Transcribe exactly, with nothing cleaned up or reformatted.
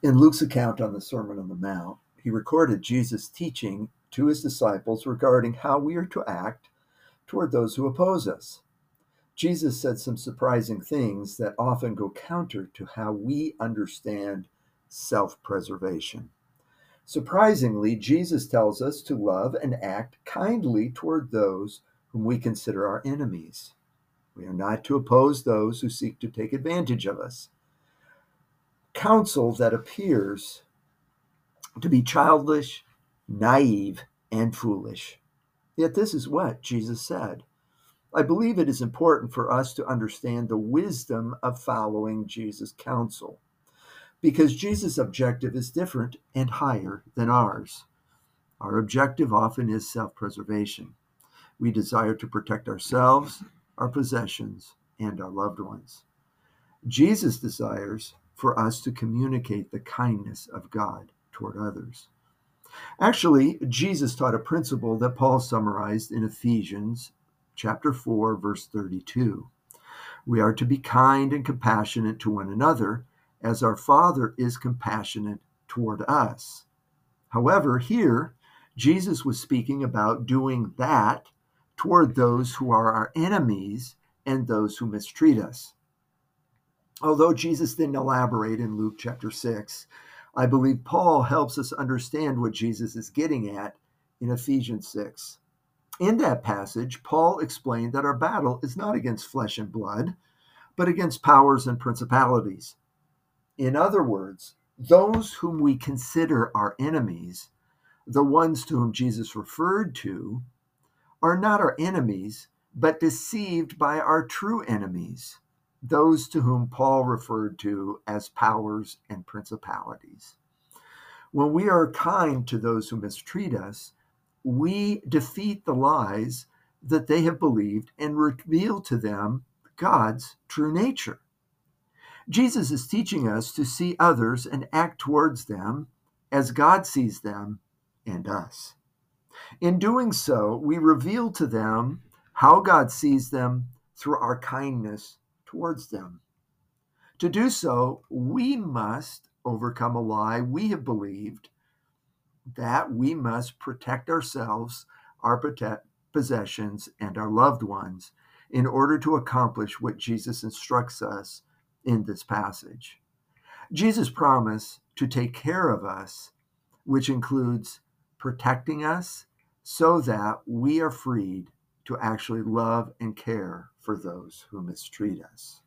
In Luke's account on the Sermon on the Mount, he recorded Jesus' teaching to his disciples regarding how we are to act toward those who oppose us. Jesus said some surprising things that often go counter to how we understand self-preservation. Surprisingly, Jesus tells us to love and act kindly toward those whom we consider our enemies. We are not to oppose those who seek to take advantage of us. Counsel that appears to be childish, naive, and foolish. Yet this is what Jesus said. I believe it is important for us to understand the wisdom of following Jesus' counsel, because Jesus' objective is different and higher than ours. Our objective often is self-preservation. We desire to protect ourselves, our possessions, and our loved ones. Jesus desires for us to communicate the kindness of God toward others. Actually, Jesus taught a principle that Paul summarized in Ephesians chapter four, verse thirty-two. We are to be kind and compassionate to one another, as our Father is compassionate toward us. However, here, Jesus was speaking about doing that toward those who are our enemies and those who mistreat us. Although Jesus didn't elaborate in Luke chapter six, I believe Paul helps us understand what Jesus is getting at in Ephesians six. In that passage, Paul explained that our battle is not against flesh and blood, but against powers and principalities. In other words, those whom we consider our enemies, the ones to whom Jesus referred to, are not our enemies, but deceived by our true enemies, those to whom Paul referred to as powers and principalities. When we are kind to those who mistreat us, we defeat the lies that they have believed and reveal to them God's true nature. Jesus is teaching us to see others and act towards them as God sees them and us. In doing so, we reveal to them how God sees them through our kindness towards them. To do so, we must overcome a lie we have believed, that we must protect ourselves, our possessions, and our loved ones in order to accomplish what Jesus instructs us in this passage. Jesus promised to take care of us, which includes protecting us so that we are freed to actually love and care for those who mistreat us.